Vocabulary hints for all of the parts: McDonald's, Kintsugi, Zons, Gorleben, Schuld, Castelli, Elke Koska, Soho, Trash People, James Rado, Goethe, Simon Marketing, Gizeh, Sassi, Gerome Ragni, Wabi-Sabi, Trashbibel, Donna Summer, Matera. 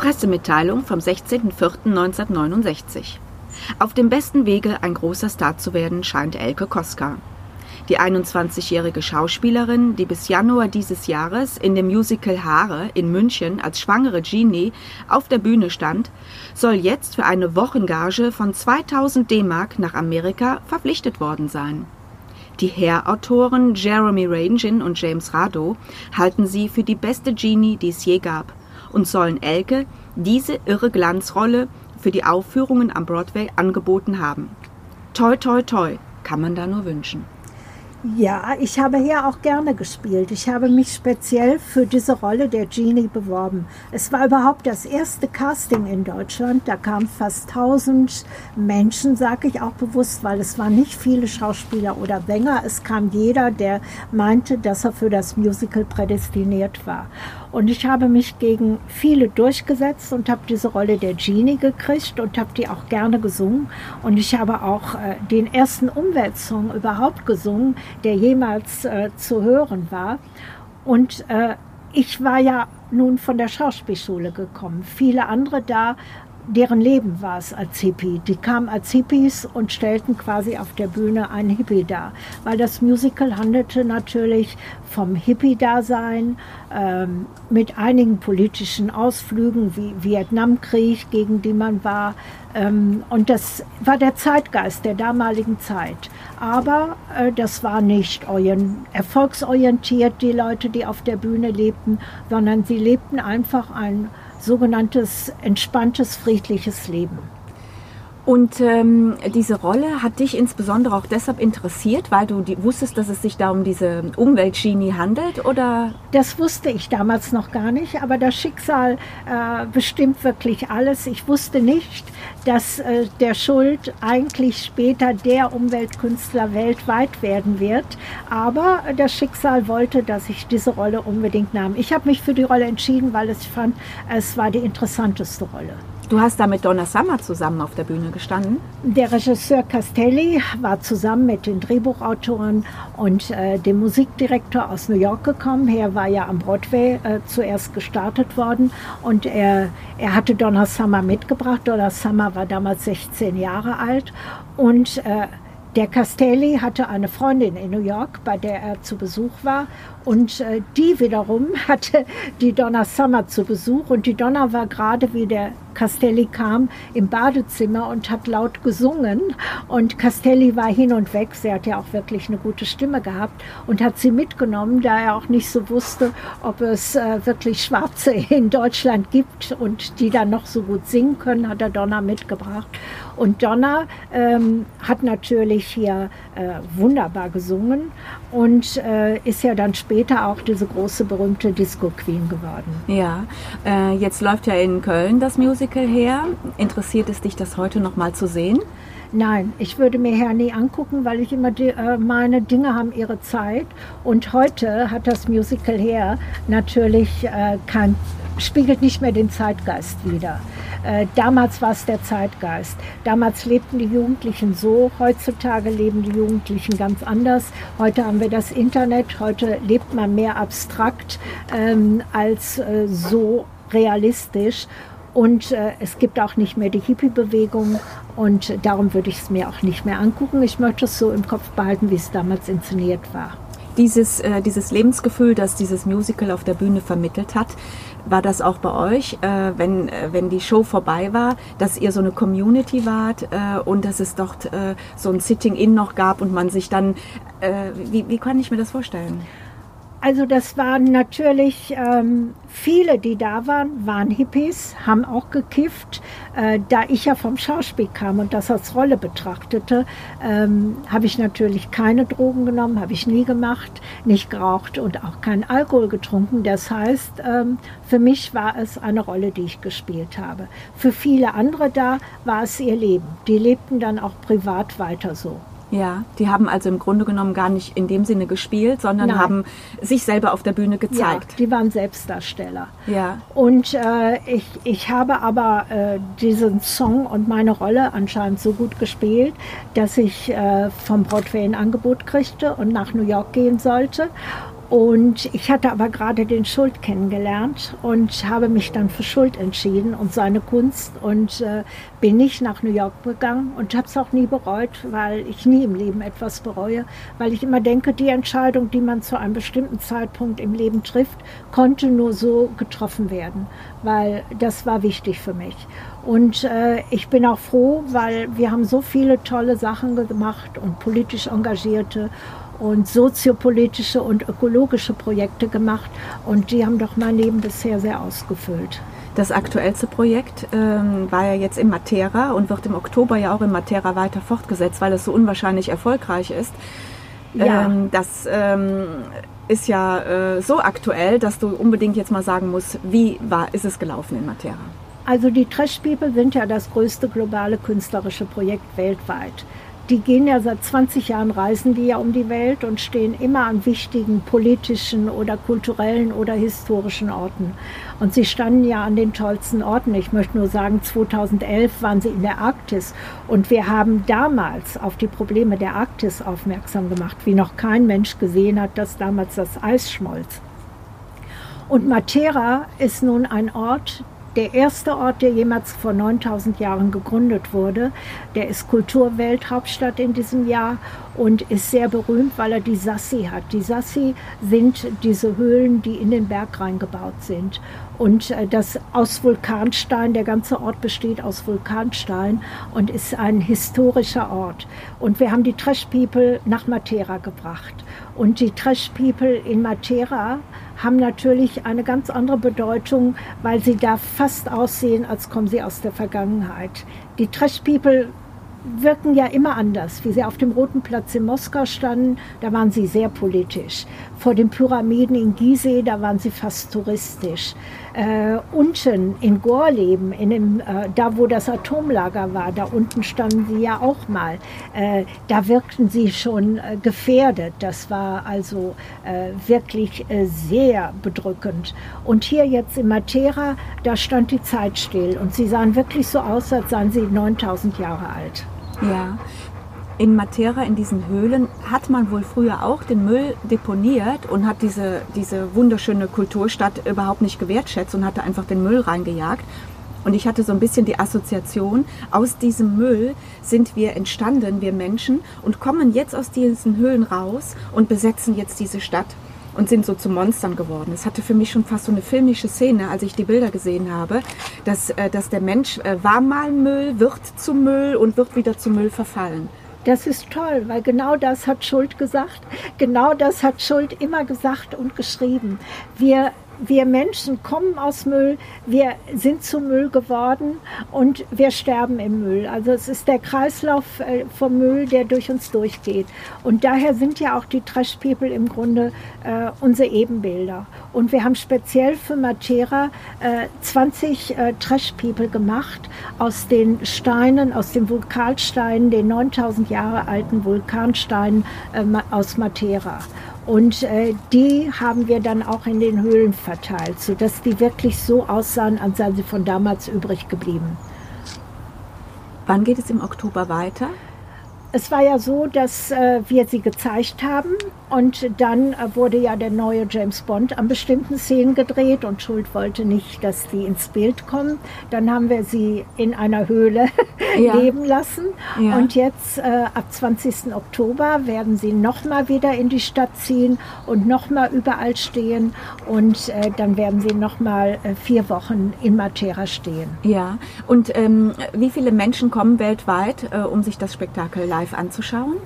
Pressemitteilung vom 16.04.1969. Auf dem besten Wege, ein großer Star zu werden, scheint Elke Koska. Die 21-jährige Schauspielerin, die bis Januar dieses Jahres in dem Musical Haare in München als schwangere Genie auf der Bühne stand, soll jetzt für eine Wochengage von 2000 D-Mark nach Amerika verpflichtet worden sein. Die Hair-Autoren Gerome Ragni und James Rado halten sie für die beste Genie, die es je gab, und sollen Elke diese irre Glanzrolle für die Aufführungen am Broadway angeboten haben. Toi, toi, toi, kann man da nur wünschen. Ja, ich habe hier auch gerne gespielt. Ich habe mich speziell für diese Rolle der Genie beworben. Es war überhaupt das erste Casting in Deutschland. Da kamen fast 1000 Menschen, sage ich auch bewusst, weil es waren nicht viele Schauspieler oder Sänger. Es kam jeder, der meinte, dass er für das Musical prädestiniert war. Und ich habe mich gegen viele durchgesetzt und habe diese Rolle der Genie gekriegt und habe die auch gerne gesungen. Und ich habe auch den ersten Umwälzungen überhaupt gesungen, der jemals zu hören war. Und ich war ja nun von der Schauspielschule gekommen. Viele andere da, deren Leben war es als Hippie. Die kamen als Hippies und stellten quasi auf der Bühne einen Hippie dar. Weil das Musical handelte natürlich vom Hippie-Dasein mit einigen politischen Ausflügen wie Vietnamkrieg, gegen die man war. Und das war der Zeitgeist der damaligen Zeit. Aber das war nicht erfolgsorientiert, die Leute, die auf der Bühne lebten, sondern sie lebten einfach ein sogenanntes entspanntes, friedliches Leben. Und diese Rolle hat dich insbesondere auch deshalb interessiert, weil du wusstest, dass es sich da um diese Umweltgenie handelt, oder? Das wusste ich damals noch gar nicht, aber das Schicksal bestimmt wirklich alles. Ich wusste nicht, dass der Schuld eigentlich später der Umweltkünstler weltweit werden wird, aber das Schicksal wollte, dass ich diese Rolle unbedingt nahm. Ich habe mich für die Rolle entschieden, weil ich fand, es war die interessanteste Rolle. Du hast da mit Donna Summer zusammen auf der Bühne gestanden? Der Regisseur Castelli war zusammen mit den Drehbuchautoren und dem Musikdirektor aus New York gekommen. Er war ja am Broadway zuerst gestartet worden und er hatte Donna Summer mitgebracht. Donna Summer war damals 16 Jahre alt und der Castelli hatte eine Freundin in New York, bei der er zu Besuch war, und die wiederum hatte die Donna Summer zu Besuch, und die Donna war gerade, wie der Castelli kam, im Badezimmer und hat laut gesungen, und Castelli war hin und weg, sie hat ja auch wirklich eine gute Stimme gehabt und hat sie mitgenommen, da er auch nicht so wusste, ob es wirklich Schwarze in Deutschland gibt und die dann noch so gut singen können, hat er Donna mitgebracht. Und Donna hat natürlich hier wunderbar gesungen und ist ja dann später auch diese große berühmte Disco-Queen geworden. Ja, jetzt läuft ja in Köln das Musical her. Interessiert es dich, das heute nochmal zu sehen? Nein, ich würde mir Herr nie angucken, weil ich immer meine Dinge haben ihre Zeit. Und heute hat das Musical her natürlich spiegelt nicht mehr den Zeitgeist wider. Damals war es der Zeitgeist. Damals lebten die Jugendlichen so, heutzutage leben die Jugendlichen ganz anders. Heute haben wir das Internet, heute lebt man mehr abstrakt als so realistisch. Und es gibt auch nicht mehr die Hippie-Bewegung, und darum würde ich es mir auch nicht mehr angucken. Ich möchte es so im Kopf behalten, wie es damals inszeniert war. Dieses Lebensgefühl, das dieses Musical auf der Bühne vermittelt hat, war das auch bei euch, wenn die Show vorbei war, dass ihr so eine Community wart und dass es dort so ein Sitting-In noch gab und man sich dann, wie kann ich mir das vorstellen? Also das waren natürlich viele, die da waren, waren Hippies, haben auch gekifft. Da ich ja vom Schauspiel kam und das als Rolle betrachtete, habe ich natürlich keine Drogen genommen, habe ich nie gemacht, nicht geraucht und auch keinen Alkohol getrunken. Das heißt, für mich war es eine Rolle, die ich gespielt habe. Für viele andere da war es ihr Leben. Die lebten dann auch privat weiter so. Ja, die haben also im Grunde genommen gar nicht in dem Sinne gespielt, sondern Nein. haben sich selber auf der Bühne gezeigt. Ja, die waren Selbstdarsteller. Ja. Und ich habe aber diesen Song und meine Rolle anscheinend so gut gespielt, dass ich vom Broadway ein Angebot kriegte und nach New York gehen sollte. Und ich hatte aber gerade den Schuld kennengelernt und habe mich dann für Schuld entschieden und seine Kunst und bin nicht nach New York gegangen und habe es auch nie bereut, weil ich nie im Leben etwas bereue, weil ich immer denke, die Entscheidung, die man zu einem bestimmten Zeitpunkt im Leben trifft, konnte nur so getroffen werden, weil das war wichtig für mich. Und ich bin auch froh, weil wir haben so viele tolle Sachen gemacht und politisch engagierte und soziopolitische und ökologische Projekte gemacht und die haben doch mein Leben bisher sehr ausgefüllt. Das aktuellste Projekt war ja jetzt in Matera und wird im Oktober ja auch in Matera weiter fortgesetzt, weil es so unwahrscheinlich erfolgreich ist. Ja. Das ist ja so aktuell, dass du unbedingt jetzt mal sagen musst, ist es gelaufen in Matera? Also die Trashbibel sind ja das größte globale künstlerische Projekt weltweit. Die gehen ja seit 20 Jahren, reisen die ja um die Welt und stehen immer an wichtigen politischen oder kulturellen oder historischen Orten. Und sie standen ja an den tollsten Orten. Ich möchte nur sagen, 2011 waren sie in der Arktis. Und wir haben damals auf die Probleme der Arktis aufmerksam gemacht, wie noch kein Mensch gesehen hat, dass damals das Eis schmolz. Und Matera ist nun ein Ort, der erste Ort, der jemals vor 9000 Jahren gegründet wurde, der ist Kulturwelthauptstadt in diesem Jahr und ist sehr berühmt, weil er die Sassi hat. Die Sassi sind diese Höhlen, die in den Berg reingebaut sind. Und das aus Vulkanstein, der ganze Ort besteht aus Vulkanstein und ist ein historischer Ort. Und wir haben die Trash People nach Matera gebracht. Und die Trash People in Matera haben natürlich eine ganz andere Bedeutung, weil sie da fast aussehen, als kommen sie aus der Vergangenheit. Die Trash People wirken ja immer anders. Wie sie auf dem Roten Platz in Moskau standen, da waren sie sehr politisch. Vor den Pyramiden in Gizeh, da waren sie fast touristisch. Unten in Gorleben, da wo das Atomlager war, da unten standen sie ja auch mal. Da wirkten sie schon gefährdet. Das war also wirklich sehr bedrückend. Und hier jetzt in Matera, da stand die Zeit still. Und sie sahen wirklich so aus, als seien sie 9000 Jahre alt. Ja. In Matera, in diesen Höhlen, hat man wohl früher auch den Müll deponiert und hat diese wunderschöne Kulturstadt überhaupt nicht gewertschätzt und hatte einfach den Müll reingejagt. Und ich hatte so ein bisschen die Assoziation, aus diesem Müll sind wir entstanden, wir Menschen, und kommen jetzt aus diesen Höhlen raus und besetzen jetzt diese Stadt und sind so zu Monstern geworden. Es hatte für mich schon fast so eine filmische Szene, als ich die Bilder gesehen habe, dass der Mensch war mal Müll, wird zu Müll und wird wieder zu Müll verfallen. Das ist toll, weil genau das hat Schuld gesagt. Genau das hat Schuld immer gesagt und geschrieben. Wir Menschen kommen aus Müll, wir sind zu Müll geworden und wir sterben im Müll. Also es ist der Kreislauf vom Müll, der durch uns durchgeht. Und daher sind ja auch die Trash People im Grunde unsere Ebenbilder. Und wir haben speziell für Matera 20 Trash People gemacht aus den Steinen, aus den Vulkansteinen, den 9000 Jahre alten Vulkansteinen aus Matera. Und die haben wir dann auch in den Höhlen verteilt, sodass die wirklich so aussahen, als seien sie von damals übrig geblieben. Wann geht es im Oktober weiter? Es war ja so, dass wir sie gezeigt haben und dann wurde ja der neue James Bond an bestimmten Szenen gedreht und Schuld wollte nicht, dass die ins Bild kommen. Dann haben wir sie in einer Höhle leben lassen und jetzt ab 20. Oktober werden sie nochmal wieder in die Stadt ziehen und nochmal überall stehen und dann werden sie nochmal 4 Wochen in Matera stehen. Ja, und wie viele Menschen kommen weltweit, um sich das Spektakel live anzuschauen?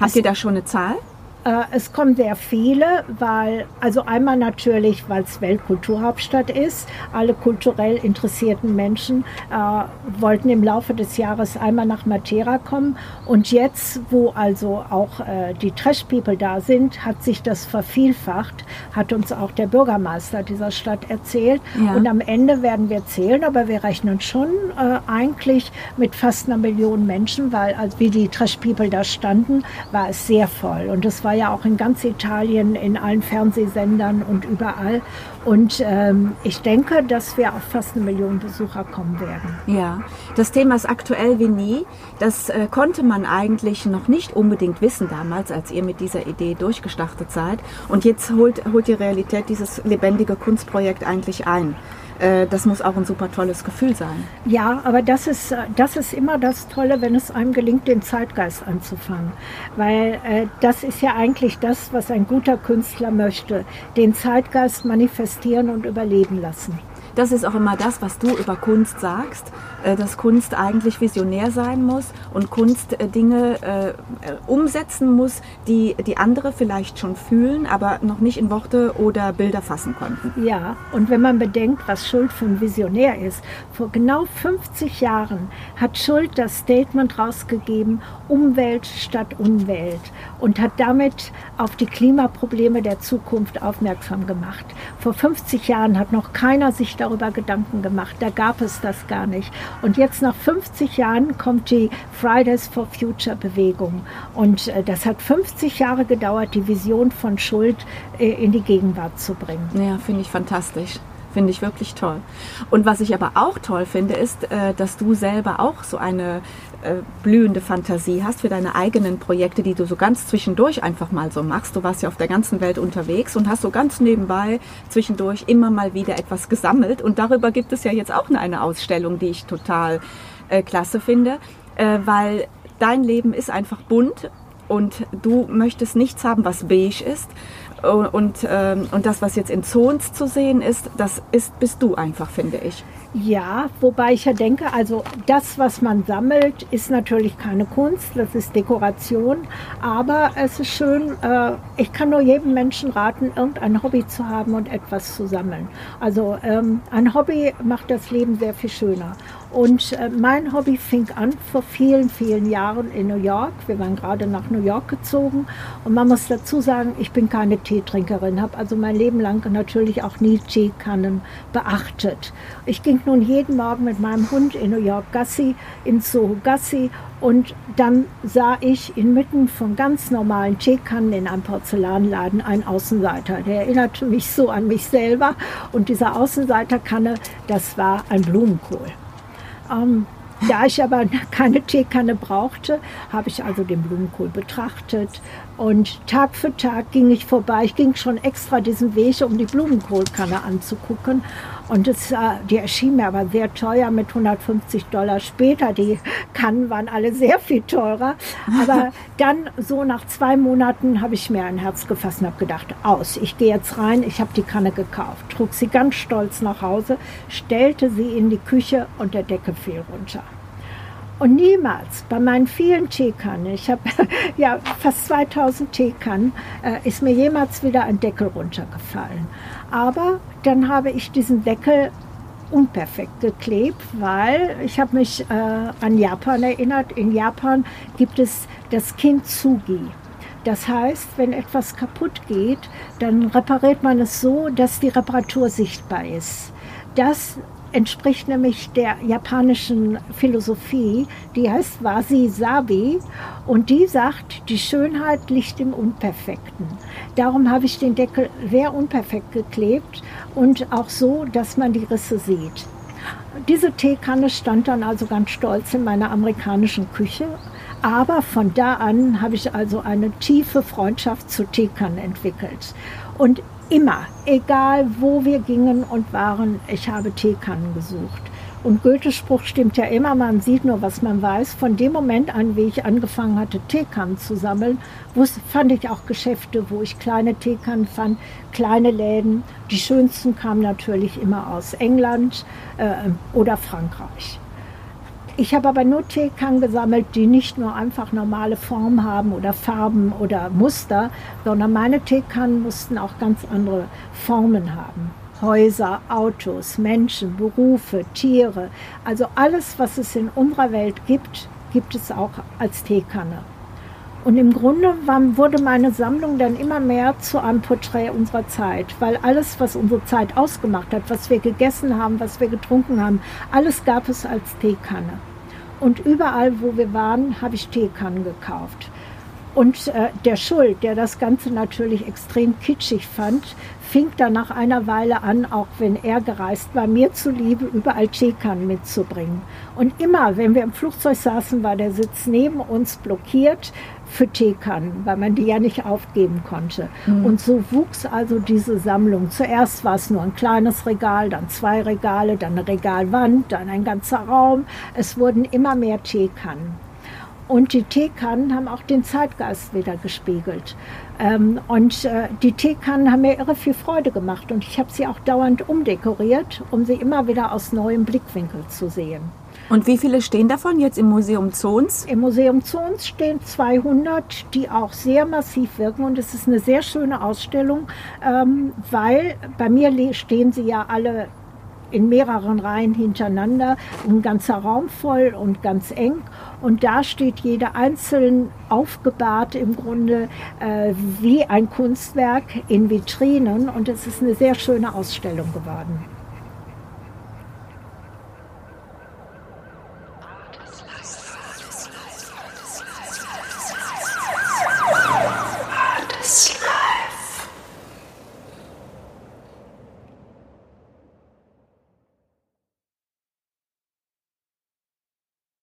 Habt ihr da schon eine Zahl? Es kommen sehr viele, einmal natürlich, weil es Weltkulturhauptstadt ist. Alle kulturell interessierten Menschen wollten im Laufe des Jahres einmal nach Matera kommen. Und jetzt, wo also auch die Trash People da sind, hat sich das vervielfacht, hat uns auch der Bürgermeister dieser Stadt erzählt. Ja. Und am Ende werden wir zählen, aber wir rechnen schon eigentlich mit fast 1 Million Menschen, weil als wir die Trash People da standen, war es sehr voll. Und das war war ja auch in ganz Italien, in allen Fernsehsendern und überall. Und ich denke, dass wir auf fast 1 Million Besucher kommen werden. Ja, das Thema ist aktuell wie nie. Das konnte man eigentlich noch nicht unbedingt wissen damals, als ihr mit dieser Idee durchgestartet seid. Und jetzt holt die Realität dieses lebendige Kunstprojekt eigentlich ein. Das muss auch ein super tolles Gefühl sein. Ja, aber das ist immer das Tolle, wenn es einem gelingt, den Zeitgeist anzufangen. Weil das ist ja eigentlich das, was ein guter Künstler möchte. Den Zeitgeist manifestieren und überleben lassen. Das ist auch immer das, was du über Kunst sagst, dass Kunst eigentlich visionär sein muss und Kunst Dinge umsetzen muss, die andere vielleicht schon fühlen, aber noch nicht in Worte oder Bilder fassen konnten. Ja, und wenn man bedenkt, was Schuld für ein Visionär ist, vor genau 50 Jahren hat Schuld das Statement rausgegeben, Umwelt statt Unwelt, und hat damit auf die Klimaprobleme der Zukunft aufmerksam gemacht. Vor 50 Jahren hat noch keiner sich darüber Gedanken gemacht, da gab es das gar nicht. Und jetzt nach 50 Jahren kommt die Fridays for Future Bewegung. Und das hat 50 Jahre gedauert, die Vision von Schuld in die Gegenwart zu bringen. Ja, finde ich fantastisch. Finde ich wirklich toll. Und was ich aber auch toll finde, ist, dass du selber auch so eine blühende Fantasie hast für deine eigenen Projekte, die du so ganz zwischendurch einfach mal so machst. Du warst ja auf der ganzen Welt unterwegs und hast so ganz nebenbei zwischendurch immer mal wieder etwas gesammelt. Und darüber gibt es ja jetzt auch eine Ausstellung, die ich total klasse finde, weil dein Leben ist einfach bunt und du möchtest nichts haben, was beige ist. Und das, was jetzt in Zons zu sehen ist, bist du einfach, finde ich. Ja, wobei ich ja denke, also das, was man sammelt, ist natürlich keine Kunst, das ist Dekoration, aber es ist schön, ich kann nur jedem Menschen raten, irgendein Hobby zu haben und etwas zu sammeln. Also ein Hobby macht das Leben sehr viel schöner. Und mein Hobby fing an vor vielen, vielen Jahren in New York. Wir waren gerade nach New York gezogen. Und man muss dazu sagen, ich bin keine Teetrinkerin, habe also mein Leben lang natürlich auch nie Teekannen beachtet. Ich ging nun jeden Morgen mit meinem Hund in New York Gassi, in Soho Gassi. Und dann sah ich inmitten von ganz normalen Teekannen in einem Porzellanladen einen Außenseiter. Der erinnerte mich so an mich selber. Und diese Außenseiterkanne, das war ein Blumenkohl. Da ich aber keine Teekanne brauchte, habe ich also den Blumenkohl betrachtet. Und Tag für Tag ging ich vorbei. Ich ging schon extra diesen Weg, um die Blumenkohlkanne anzugucken. Und die erschien mir aber sehr teuer mit $150 später. Die Kannen waren alle sehr viel teurer. Aber dann so nach 2 Monaten habe ich mir ein Herz gefasst und habe gedacht, ich gehe jetzt rein, ich habe die Kanne gekauft. Trug sie ganz stolz nach Hause, stellte sie in die Küche und der Deckel fiel runter. Und niemals bei meinen vielen Teekannen, ich habe ja fast 2000 Teekannen, ist mir jemals wieder ein Deckel runtergefallen. Aber dann habe ich diesen Deckel unperfekt geklebt, weil ich habe mich an Japan erinnert. In Japan gibt es das Kintsugi. Das heißt, wenn etwas kaputt geht, dann repariert man es so, dass die Reparatur sichtbar ist. Das entspricht nämlich der japanischen Philosophie, die heißt Wabi-Sabi, und die sagt, die Schönheit liegt im Unperfekten. Darum habe ich den Deckel sehr unperfekt geklebt und auch so, dass man die Risse sieht. Diese Teekanne stand dann also ganz stolz in meiner amerikanischen Küche, aber von da an habe ich also eine tiefe Freundschaft zu Teekannen entwickelt. Und immer, egal wo wir gingen und waren, ich habe Teekannen gesucht. Und Goethes Spruch stimmt ja immer, man sieht nur, was man weiß. Von dem Moment an, wie ich angefangen hatte, Teekannen zu sammeln, fand ich auch Geschäfte, wo ich kleine Teekannen fand, kleine Läden. Die schönsten kamen natürlich immer aus England oder Frankreich. Ich habe aber nur Teekannen gesammelt, die nicht nur einfach normale Formen haben oder Farben oder Muster, sondern meine Teekannen mussten auch ganz andere Formen haben. Häuser, Autos, Menschen, Berufe, Tiere, also alles, was es in unserer Welt gibt, gibt es auch als Teekanne. Und im Grunde wurde meine Sammlung dann immer mehr zu einem Porträt unserer Zeit, weil alles, was unsere Zeit ausgemacht hat, was wir gegessen haben, was wir getrunken haben, alles gab es als Teekanne. Und überall, wo wir waren, habe ich Teekannen gekauft. Und der Schuld, der das Ganze natürlich extrem kitschig fand, fing dann nach einer Weile an, auch wenn er gereist war, mir zuliebe überall Teekannen mitzubringen. Und immer, wenn wir im Flugzeug saßen, war der Sitz neben uns blockiert für Teekannen, weil man die ja nicht aufgeben konnte. Mhm. Und so wuchs also diese Sammlung. Zuerst war es nur ein kleines Regal, dann 2 Regale, dann eine Regalwand, dann ein ganzer Raum. Es wurden immer mehr Teekannen. Und die Teekannen haben auch den Zeitgeist wieder gespiegelt. Und die Teekannen haben mir irre viel Freude gemacht. Und ich habe sie auch dauernd umdekoriert, um sie immer wieder aus neuem Blickwinkel zu sehen. Und wie viele stehen davon jetzt im Museum Zons? Im Museum Zons stehen 200, die auch sehr massiv wirken. Und es ist eine sehr schöne Ausstellung, weil bei mir stehen sie ja alle in mehreren Reihen hintereinander, ein ganzer Raum voll und ganz eng. Und da steht jeder einzeln aufgebahrt im Grunde wie ein Kunstwerk in Vitrinen. Und es ist eine sehr schöne Ausstellung geworden. Oh, das